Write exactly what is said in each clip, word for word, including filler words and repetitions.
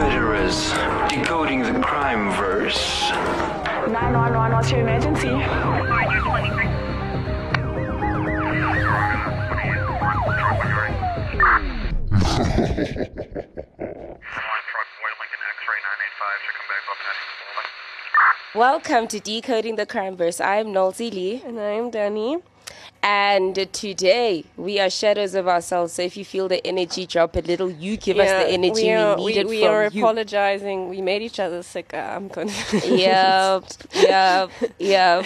murderers decoding the crime verse. nine one one, what's your emergency? Welcome to Decoding the Crimeverse. I'm Nolzi Lee. And I'm Danny. And today we are shadows of ourselves. So if you feel the energy drop a little, you give yeah, us the energy we, are, we needed we, we from you. We are apologizing. You. We made each other sicker. I'm confused. Yep, yep, yep.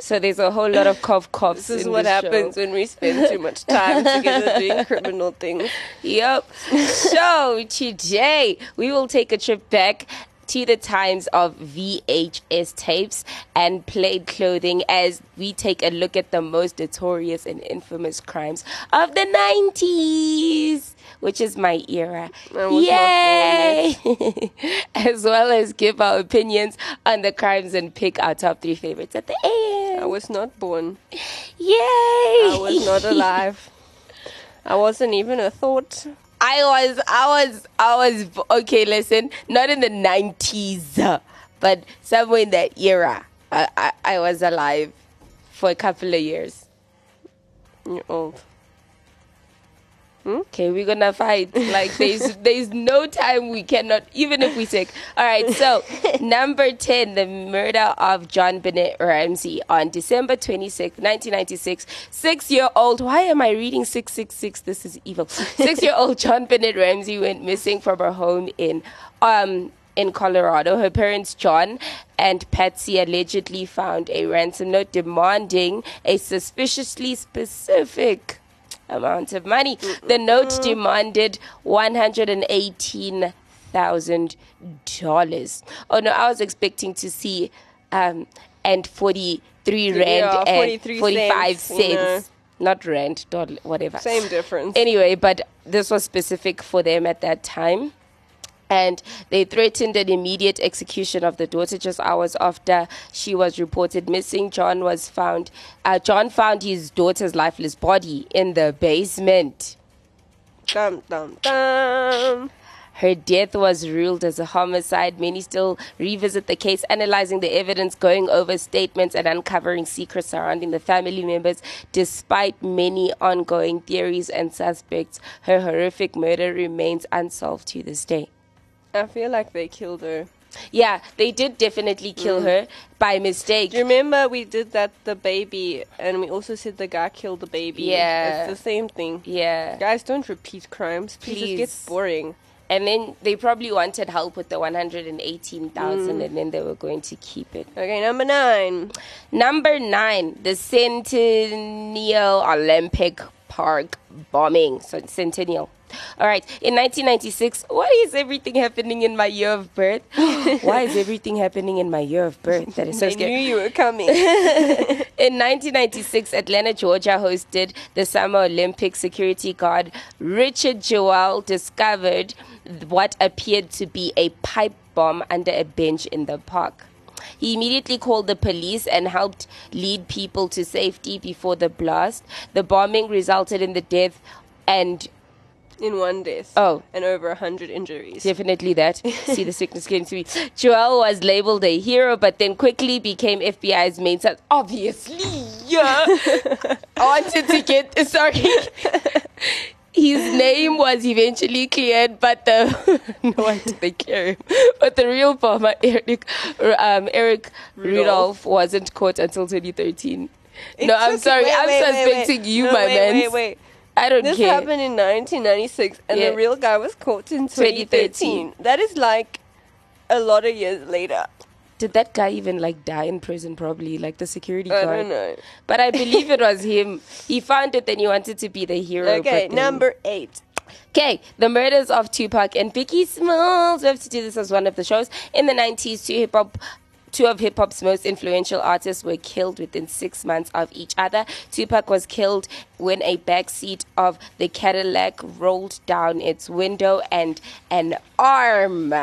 So there's a whole lot of cough coughs. This is in what this happens show. When we spend too much time together doing criminal things. Yep. So today we will take a trip back to the times of V H S tapes and plaid clothing as we take a look at the most notorious and infamous crimes of the nineties, which is my era. Yay! As well as give our opinions on the crimes and pick our top three favorites at the end. I was not born. Yay! I was not alive. I wasn't even a thought. I was, I was, I was, okay, listen, not in the nineties, but somewhere in that era, I, I, I was alive for a couple of years. You're old. Okay, we're gonna fight. Like, there's, there's no time we cannot, even if we sick. All right, so number ten, the murder of John Bennett Ramsey on December twenty-sixth, nineteen ninety-six. Six-year-old, why am I reading six six six? This is evil. Six-year-old John Bennett Ramsey went missing from her home in, um, in Colorado. Her parents, John and Patsy, allegedly found a ransom note demanding a suspiciously specific amount of money. The note demanded one hundred eighteen thousand dollars. Oh no, I was expecting to see um and forty-three rand yeah, and forty-five cents. cents. Yeah. Not rand, dollar, whatever. Same difference. Anyway, but this was specific for them at that time. And they threatened an immediate execution of the daughter just hours after she was reported missing. John was found. Uh, John found his daughter's lifeless body in the basement. Dum, dum, dum. Her death was ruled as a homicide. Many still revisit the case, analyzing the evidence, going over statements, and uncovering secrets surrounding the family members. Despite many ongoing theories and suspects, her horrific murder remains unsolved to this day. I feel like they killed her. Yeah, they did definitely kill mm. her by mistake. Do you remember we did that, the baby, and we also said the guy killed the baby? Yeah. It's the same thing. Yeah. Guys, don't repeat crimes. Please. Please. It gets boring. And then they probably wanted help with the one hundred eighteen thousand dollars mm. and then they were going to keep it. Okay, number nine. Number nine, the Centennial Olympic Park bombing. So Centennial. All right. In nineteen ninety-six, why is everything happening in my year of birth? Why is everything happening in my year of birth? That is so scary. I knew you were coming. In nineteen ninety-six, Atlanta, Georgia hosted the Summer Olympics. Security guard Richard Jewell discovered what appeared to be a pipe bomb under a bench in the park. He immediately called the police and helped lead people to safety before the blast. The bombing resulted in the death and... in one death. Oh. And over one hundred injuries. Definitely that. See, the sickness came to me. Joel was labeled a hero, but then quickly became F B I's main son. Obviously, yeah. I wanted to get... Sorry. His name was eventually cleared, but the... no, I didn't clear him. But the real bomber, Eric, um, Eric Rudolph, wasn't caught until twenty thirteen. It no, I'm sorry. Wait, I'm wait, suspecting wait, wait. you, no, my wait, man. Wait, wait, wait. I don't this care. This happened in nineteen ninety-six, and yeah. the real guy was caught in twenty thirteen. That is like a lot of years later. Did that guy even like die in prison? Probably, like the security guard. I don't know. But I believe it was him. He found it, then he wanted to be the hero. Okay, but number eight. Okay, the murders of Tupac and Biggie Smalls. We have to do this as one of the shows. In the nineties, two hip hop. Two of hip-hop's most influential artists were killed within six months of each other. Tupac was killed when a backseat of the Cadillac rolled down its window and an arm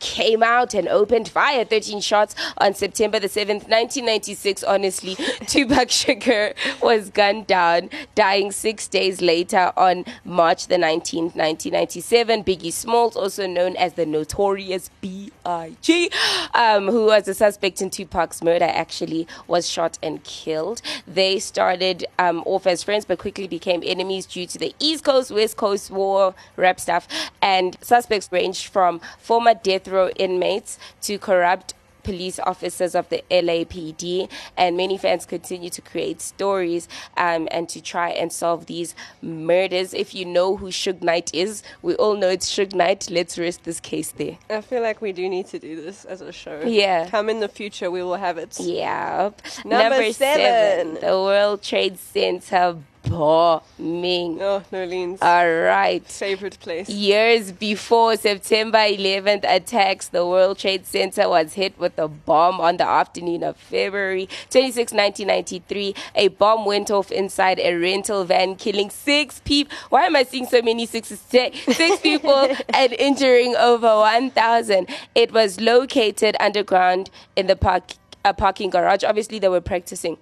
came out and opened fire thirteen shots on September the seventh, nineteen ninety-six. Honestly, Tupac Shakur was gunned down, dying six days later on March the nineteenth, nineteen ninety-seven. Biggie Smalls, also known as the Notorious B I G, um, who was a suspect in Tupac's murder, actually was shot and killed. They started um, off as friends but quickly became enemies due to the East Coast, West Coast war, rap stuff, and suspects ranged from former death row inmates to corrupt police officers of the L A P D, and many fans continue to create stories um, and to try and solve these murders. If you know who Suge Knight is, we all know it's Suge Knight. Let's rest this case there. I feel like we do need to do this as a show. Yeah. Come in the future, we will have it. Yeah. Number, Number seven. seven. The World Trade Center bombing. Oh, Nolene's. All right. Favorite place. Years before September eleventh attacks, the World Trade Center was hit with a bomb on the afternoon of February twenty-sixth, nineteen ninety-three. A bomb went off inside a rental van, killing six people. Why am I seeing so many sixes? Six people and injuring over one thousand. It was located underground in the park, a parking garage. Obviously, they were practicing.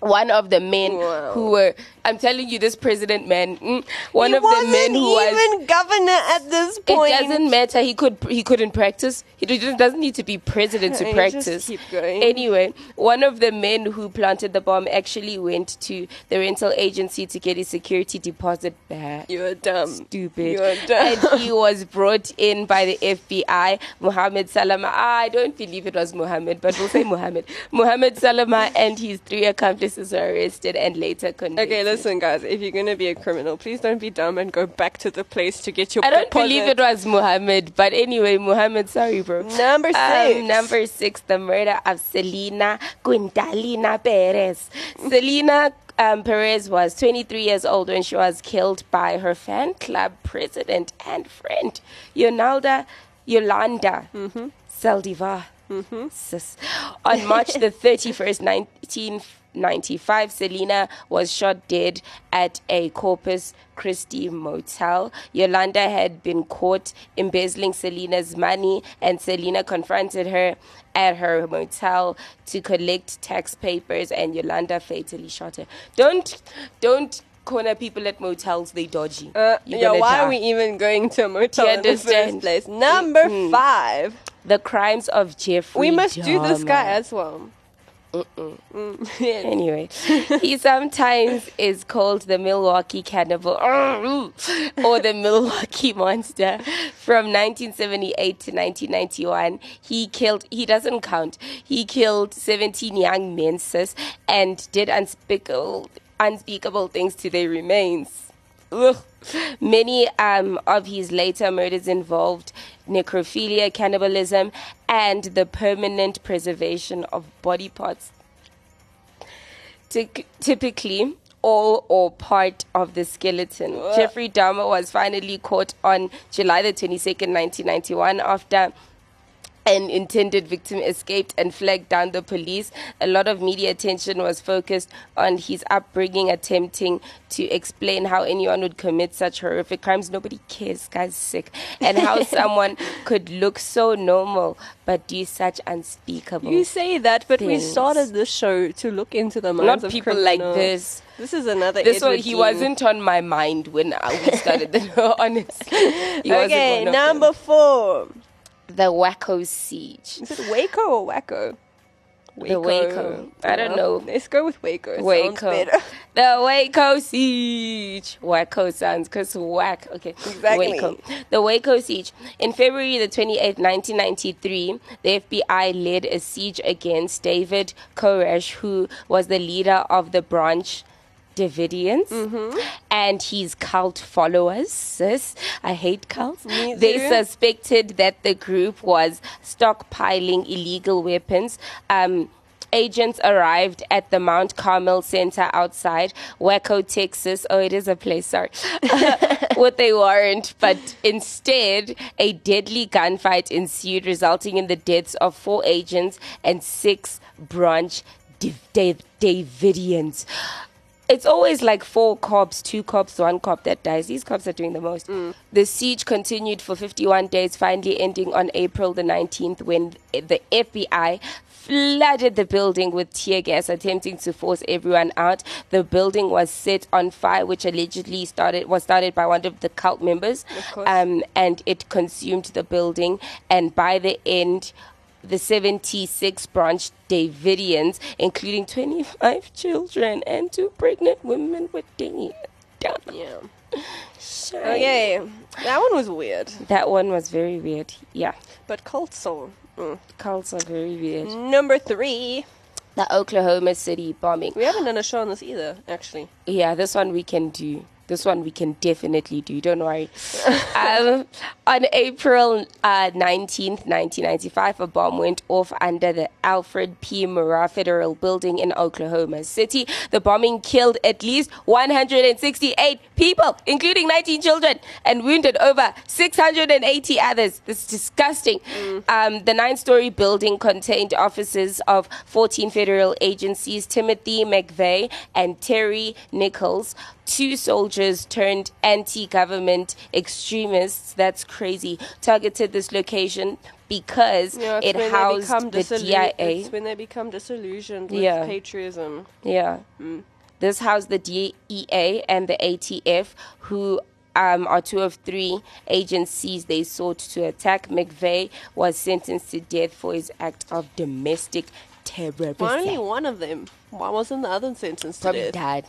One of the men Whoa. who were, I'm telling you, this president man, mm, one he of the men who was even governor at this point. It doesn't matter. He could, he couldn't practice. He doesn't need to be president to practice. Just keep going. Anyway, one of the men who planted the bomb actually went to the rental agency to get his security deposit back. You're dumb, stupid. You're dumb. And he was brought in by the F B I. Mohammed Salameh. I don't believe it was Mohammed, but we'll say Mohammed. Mohammed Salameh and his three accomplices are arrested and later convicted. Okay, listen, guys. If you're going to be a criminal, please don't be dumb and go back to the place to get your I don't deposit. Believe it was Mohammed. But anyway, Mohammed, sorry, bro. Number six. Um, number six, the murder of Selena Quintanilla Perez. Selena Um, Perez was twenty-three years old when she was killed by her fan club president and friend, Yolanda, Yolanda mm-hmm. Saldivar. Mm-hmm. Sis. On March the thirty-first, nineteen ninety-five, Selena was shot dead at a Corpus Christi motel. Yolanda had been caught embezzling Selena's money, and Selena confronted her at her motel to collect tax papers, and Yolanda fatally shot her. Don't, don't corner people at motels, they dodgy. Uh, yeah, why die. Are we even going to a motel in the first place? Number mm-hmm. five. The crimes of Jeffrey Dahmer. We must Dahmer. do this guy as well. Mm-mm. Mm. Yes. Anyway, he sometimes is called the Milwaukee Cannibal or the Milwaukee Monster. From nineteen seventy-eight to nineteen ninety-one, he killed, he doesn't count, he killed seventeen young men, sis, and did unspeakable, unspeakable things to their remains. Ugh. Many um, of his later murders involved necrophilia, cannibalism, and the permanent preservation of body parts, Ty- typically all or part of the skeleton. Whoa. Jeffrey Dahmer was finally caught on July the twenty-second, nineteen ninety-one, after an intended victim escaped and flagged down the police. A lot of media attention was focused on his upbringing, attempting to explain how anyone would commit such horrific crimes. Nobody cares, guys, sick. And how someone could look so normal but do such unspeakable You say that, but things. We started this show to look into the minds Not of people criminals. Like this. This is another This one, He wasn't on my mind when we started the show, honestly. He okay, number four. The Waco siege. Is it Waco or Waco? Waco. The Waco. I don't know. Let's go with Waco. It Waco. Sounds better. The Waco siege. Waco sounds because whack. Okay. Exactly. Waco. The Waco siege. In February the twenty-eighth, nineteen ninety-three, the F B I led a siege against David Koresh, who was the leader of the Branch Davidians mm-hmm. and his cult followers. Sis, I hate cults. They suspected that the group was stockpiling illegal weapons. Um, agents arrived at the Mount Carmel Center outside Waco, Texas. Oh, it is a place, sorry. With a warrant, but instead, a deadly gunfight ensued, resulting in the deaths of four agents and six Branch Dav- Dav- Davidians. it's always like four cops, two cops, one cop that dies. These cops are doing the most. Mm. The siege continued for fifty-one days, finally ending on April the nineteenth when the F B I flooded the building with tear gas, attempting to force everyone out. The building was set on fire, which allegedly started was started by one of the cult members. Um, and it consumed the building. And by the end, the seventy-six Branch Davidians, including twenty-five children and two pregnant women, were taken down. Yeah. Shame. Okay. That one was weird. That one was very weird. Yeah. But cults are, mm. cults are very weird. Number three. The Oklahoma City bombing. We haven't done a show on this either, actually. Yeah, this one we can do. This one we can definitely do. Don't worry. um, on April uh, nineteenth, nineteen ninety-five, a bomb went off under the Alfred P. Murrah Federal Building in Oklahoma City. The bombing killed at least one hundred sixty-eight people, including nineteen children, and wounded over six hundred eighty others. This is disgusting. Mm. Um, the nine-story building contained offices of fourteen federal agencies, Timothy McVeigh and Terry Nichols, two soldiers turned anti-government extremists. That's crazy. Targeted this location because yeah, it housed the disillu- D I A. It's when they become disillusioned with yeah. patriotism. Yeah. Mm. This housed the D E A and the A T F, who um, are two of three agencies they sought to attack. McVeigh was sentenced to death for his act of domestic terrorism. Why only one of them? Why wasn't the other sentenced to death? Probably died.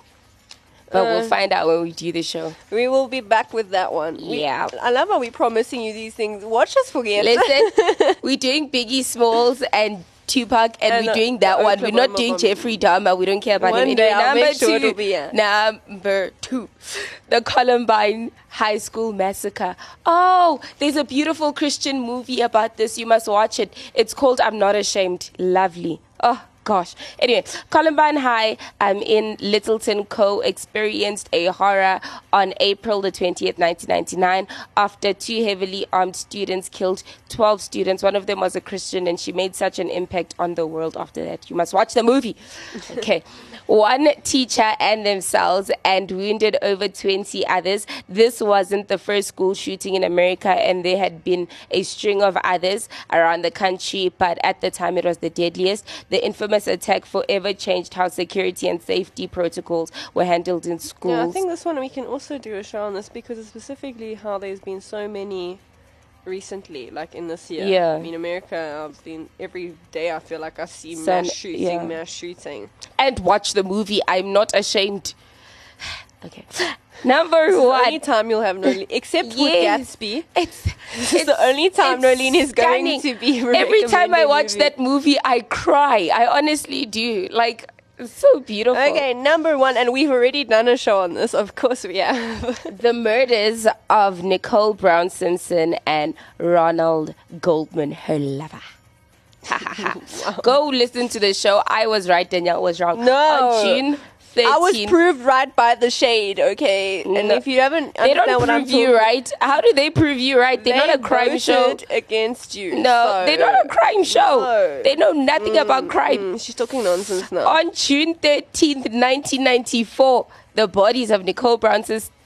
But uh, we'll find out when we do the show. We will be back with that one. Yeah. We, I love how we're promising you these things. Watch us forget. Listen, we're doing Biggie Smalls and Tupac, and, and we're doing that uh, one. We're not doing Jeffrey Dahmer. We don't care about one him. Day I'll number make sure two. It'll be, yeah. Number two. The Columbine High School massacre. Oh, there's a beautiful Christian movie about this. You must watch it. It's called I'm Not Ashamed. Lovely. Oh, gosh. Anyway, Columbine High um, in Littleton Co. experienced a horror on April the twentieth, nineteen ninety-nine, after two heavily armed students killed twelve students. One of them was a Christian, and she made such an impact on the world after that. You must watch the movie. Okay. One teacher and themselves, and wounded over twenty others. This wasn't the first school shooting in America, and there had been a string of others around the country, but at the time it was the deadliest. The information This attack forever changed how security and safety protocols were handled in schools. Yeah, I think this one we can also do a show on this because it's specifically how there's been so many recently, like in this year. Yeah. I mean, America, I've been every day I feel like I see so, mass shooting, yeah. mass shooting. And watch the movie I'm Not Ashamed. Okay. Number this one. It's the only time you'll have Nolene, except yes. with Gatsby. It's, this it's is the only time Nolene is stunning. Going to be recommended. Every time I watch movie. that movie, I cry. I honestly do. Like, it's so beautiful. Okay, number one, and we've already done a show on this. Of course we have. The murders of Nicole Brown Simpson and Ronald Goldman, her lover. Ha ha ha. Go listen to the show. I was right, Danielle was wrong. No. On June thirteenth. I was proved right by the shade, okay? And no. if you haven't understand they don't what prove I'm you right. How do they prove you right? They're they not a crime show against you. No, so. They're not a crime show. No. They know nothing mm, about crime. Mm, she's talking nonsense now. On June thirteenth, nineteen ninety-four, the bodies of Nicole Brown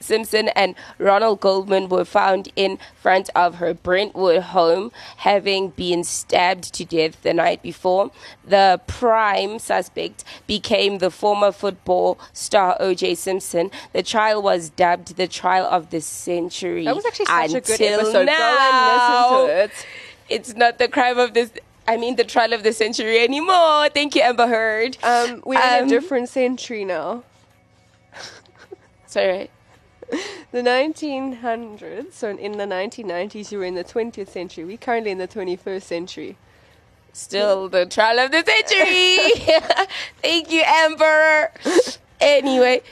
Simpson and Ronald Goldman were found in front of her Brentwood home, having been stabbed to death the night before. The prime suspect became the former football star O J Simpson. The trial was dubbed the trial of the century. That was actually such Until a good episode. Now, go and listen to it. It's not the crime of this... I mean, the trial of the century anymore. Thank you, Amber Heard. Um, we're um, in a different century now. Sorry. The nineteen hundreds, so in the nineteen nineties, you were in the twentieth century. We're currently in the twenty-first century. Still the trial of the century. Thank you, Amber. Anyway,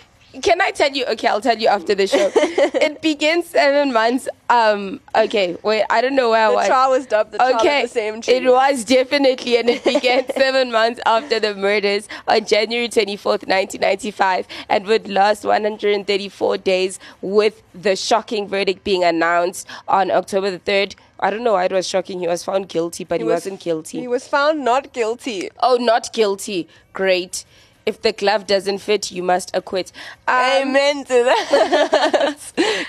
can I tell you? Okay, I'll tell you after the show. It begins seven months. Um. Okay, wait, I don't know where the I was. The trial was dubbed the trial okay, of the century. It was definitely, and it began seven months after the murders on January twenty-fourth, nineteen ninety-five, and would last one hundred thirty-four days, with the shocking verdict being announced on October the third. I don't know why it was shocking. He was found guilty, but he, he was, wasn't guilty. He was found not guilty. Oh, not guilty. Great. if the glove doesn't fit, you must acquit. Um, Amen to that.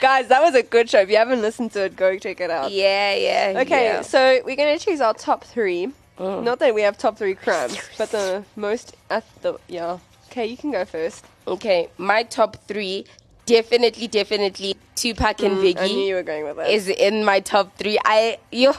Guys, that was a good show. If you haven't listened to it, go check it out. Yeah, yeah. Okay, yeah. So we're going to choose our top three. Oh. Not that we have top three crimes, but the most... At the, yeah. Okay, you can go first. Okay, my top three... Definitely, definitely, Tupac and Biggie. Mm, I knew you were going with that. Is in my top three. I, yo,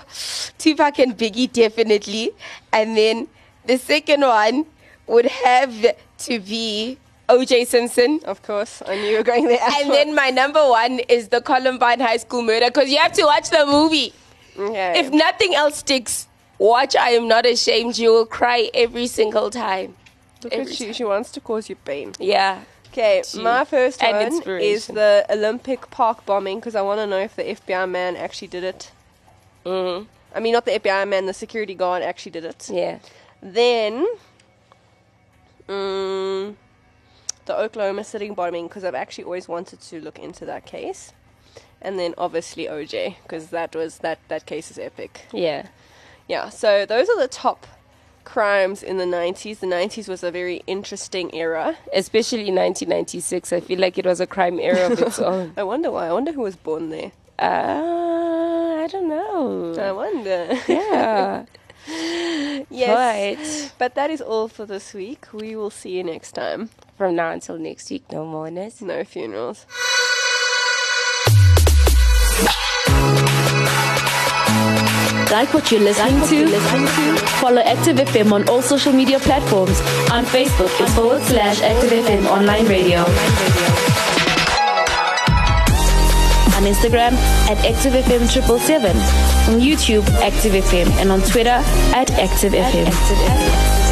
Tupac and Biggie, definitely. And then the second one would have to be O J. Simpson. Of course, I knew you were going there. And well. Then my number one is the Columbine High School murder, because you have to watch the movie. Okay. If nothing else sticks, watch I Am Not Ashamed. You will cry every single time. Look every at you. Time. She wants to cause you pain. Yeah. Okay, my first one is the Olympic Park bombing, because I want to know if the F B I man actually did it. Mm-hmm. I mean, not the F B I man, the security guard actually did it. Yeah. Then, um, the Oklahoma City bombing, because I've actually always wanted to look into that case. And then, obviously, O J, because that was that, that case is epic. Yeah. Yeah, so those are the top... crimes in the nineties. The nineties was a very interesting era, especially nineteen ninety-six. I feel like it was a crime era of its own. I wonder why. I wonder who was born there. Uh, I don't know. I wonder. Yeah. Yes. But. but that is all for this week. We will see you next time. From now until next week, no mourners, no funerals. Like what you're listening, like to, you listening to? Follow Active F M on all social media platforms. On Facebook, it's forward slash Active F M Online Radio. On Instagram, at Active F M triple seven. On YouTube, Active F M. And on Twitter, at Active F M.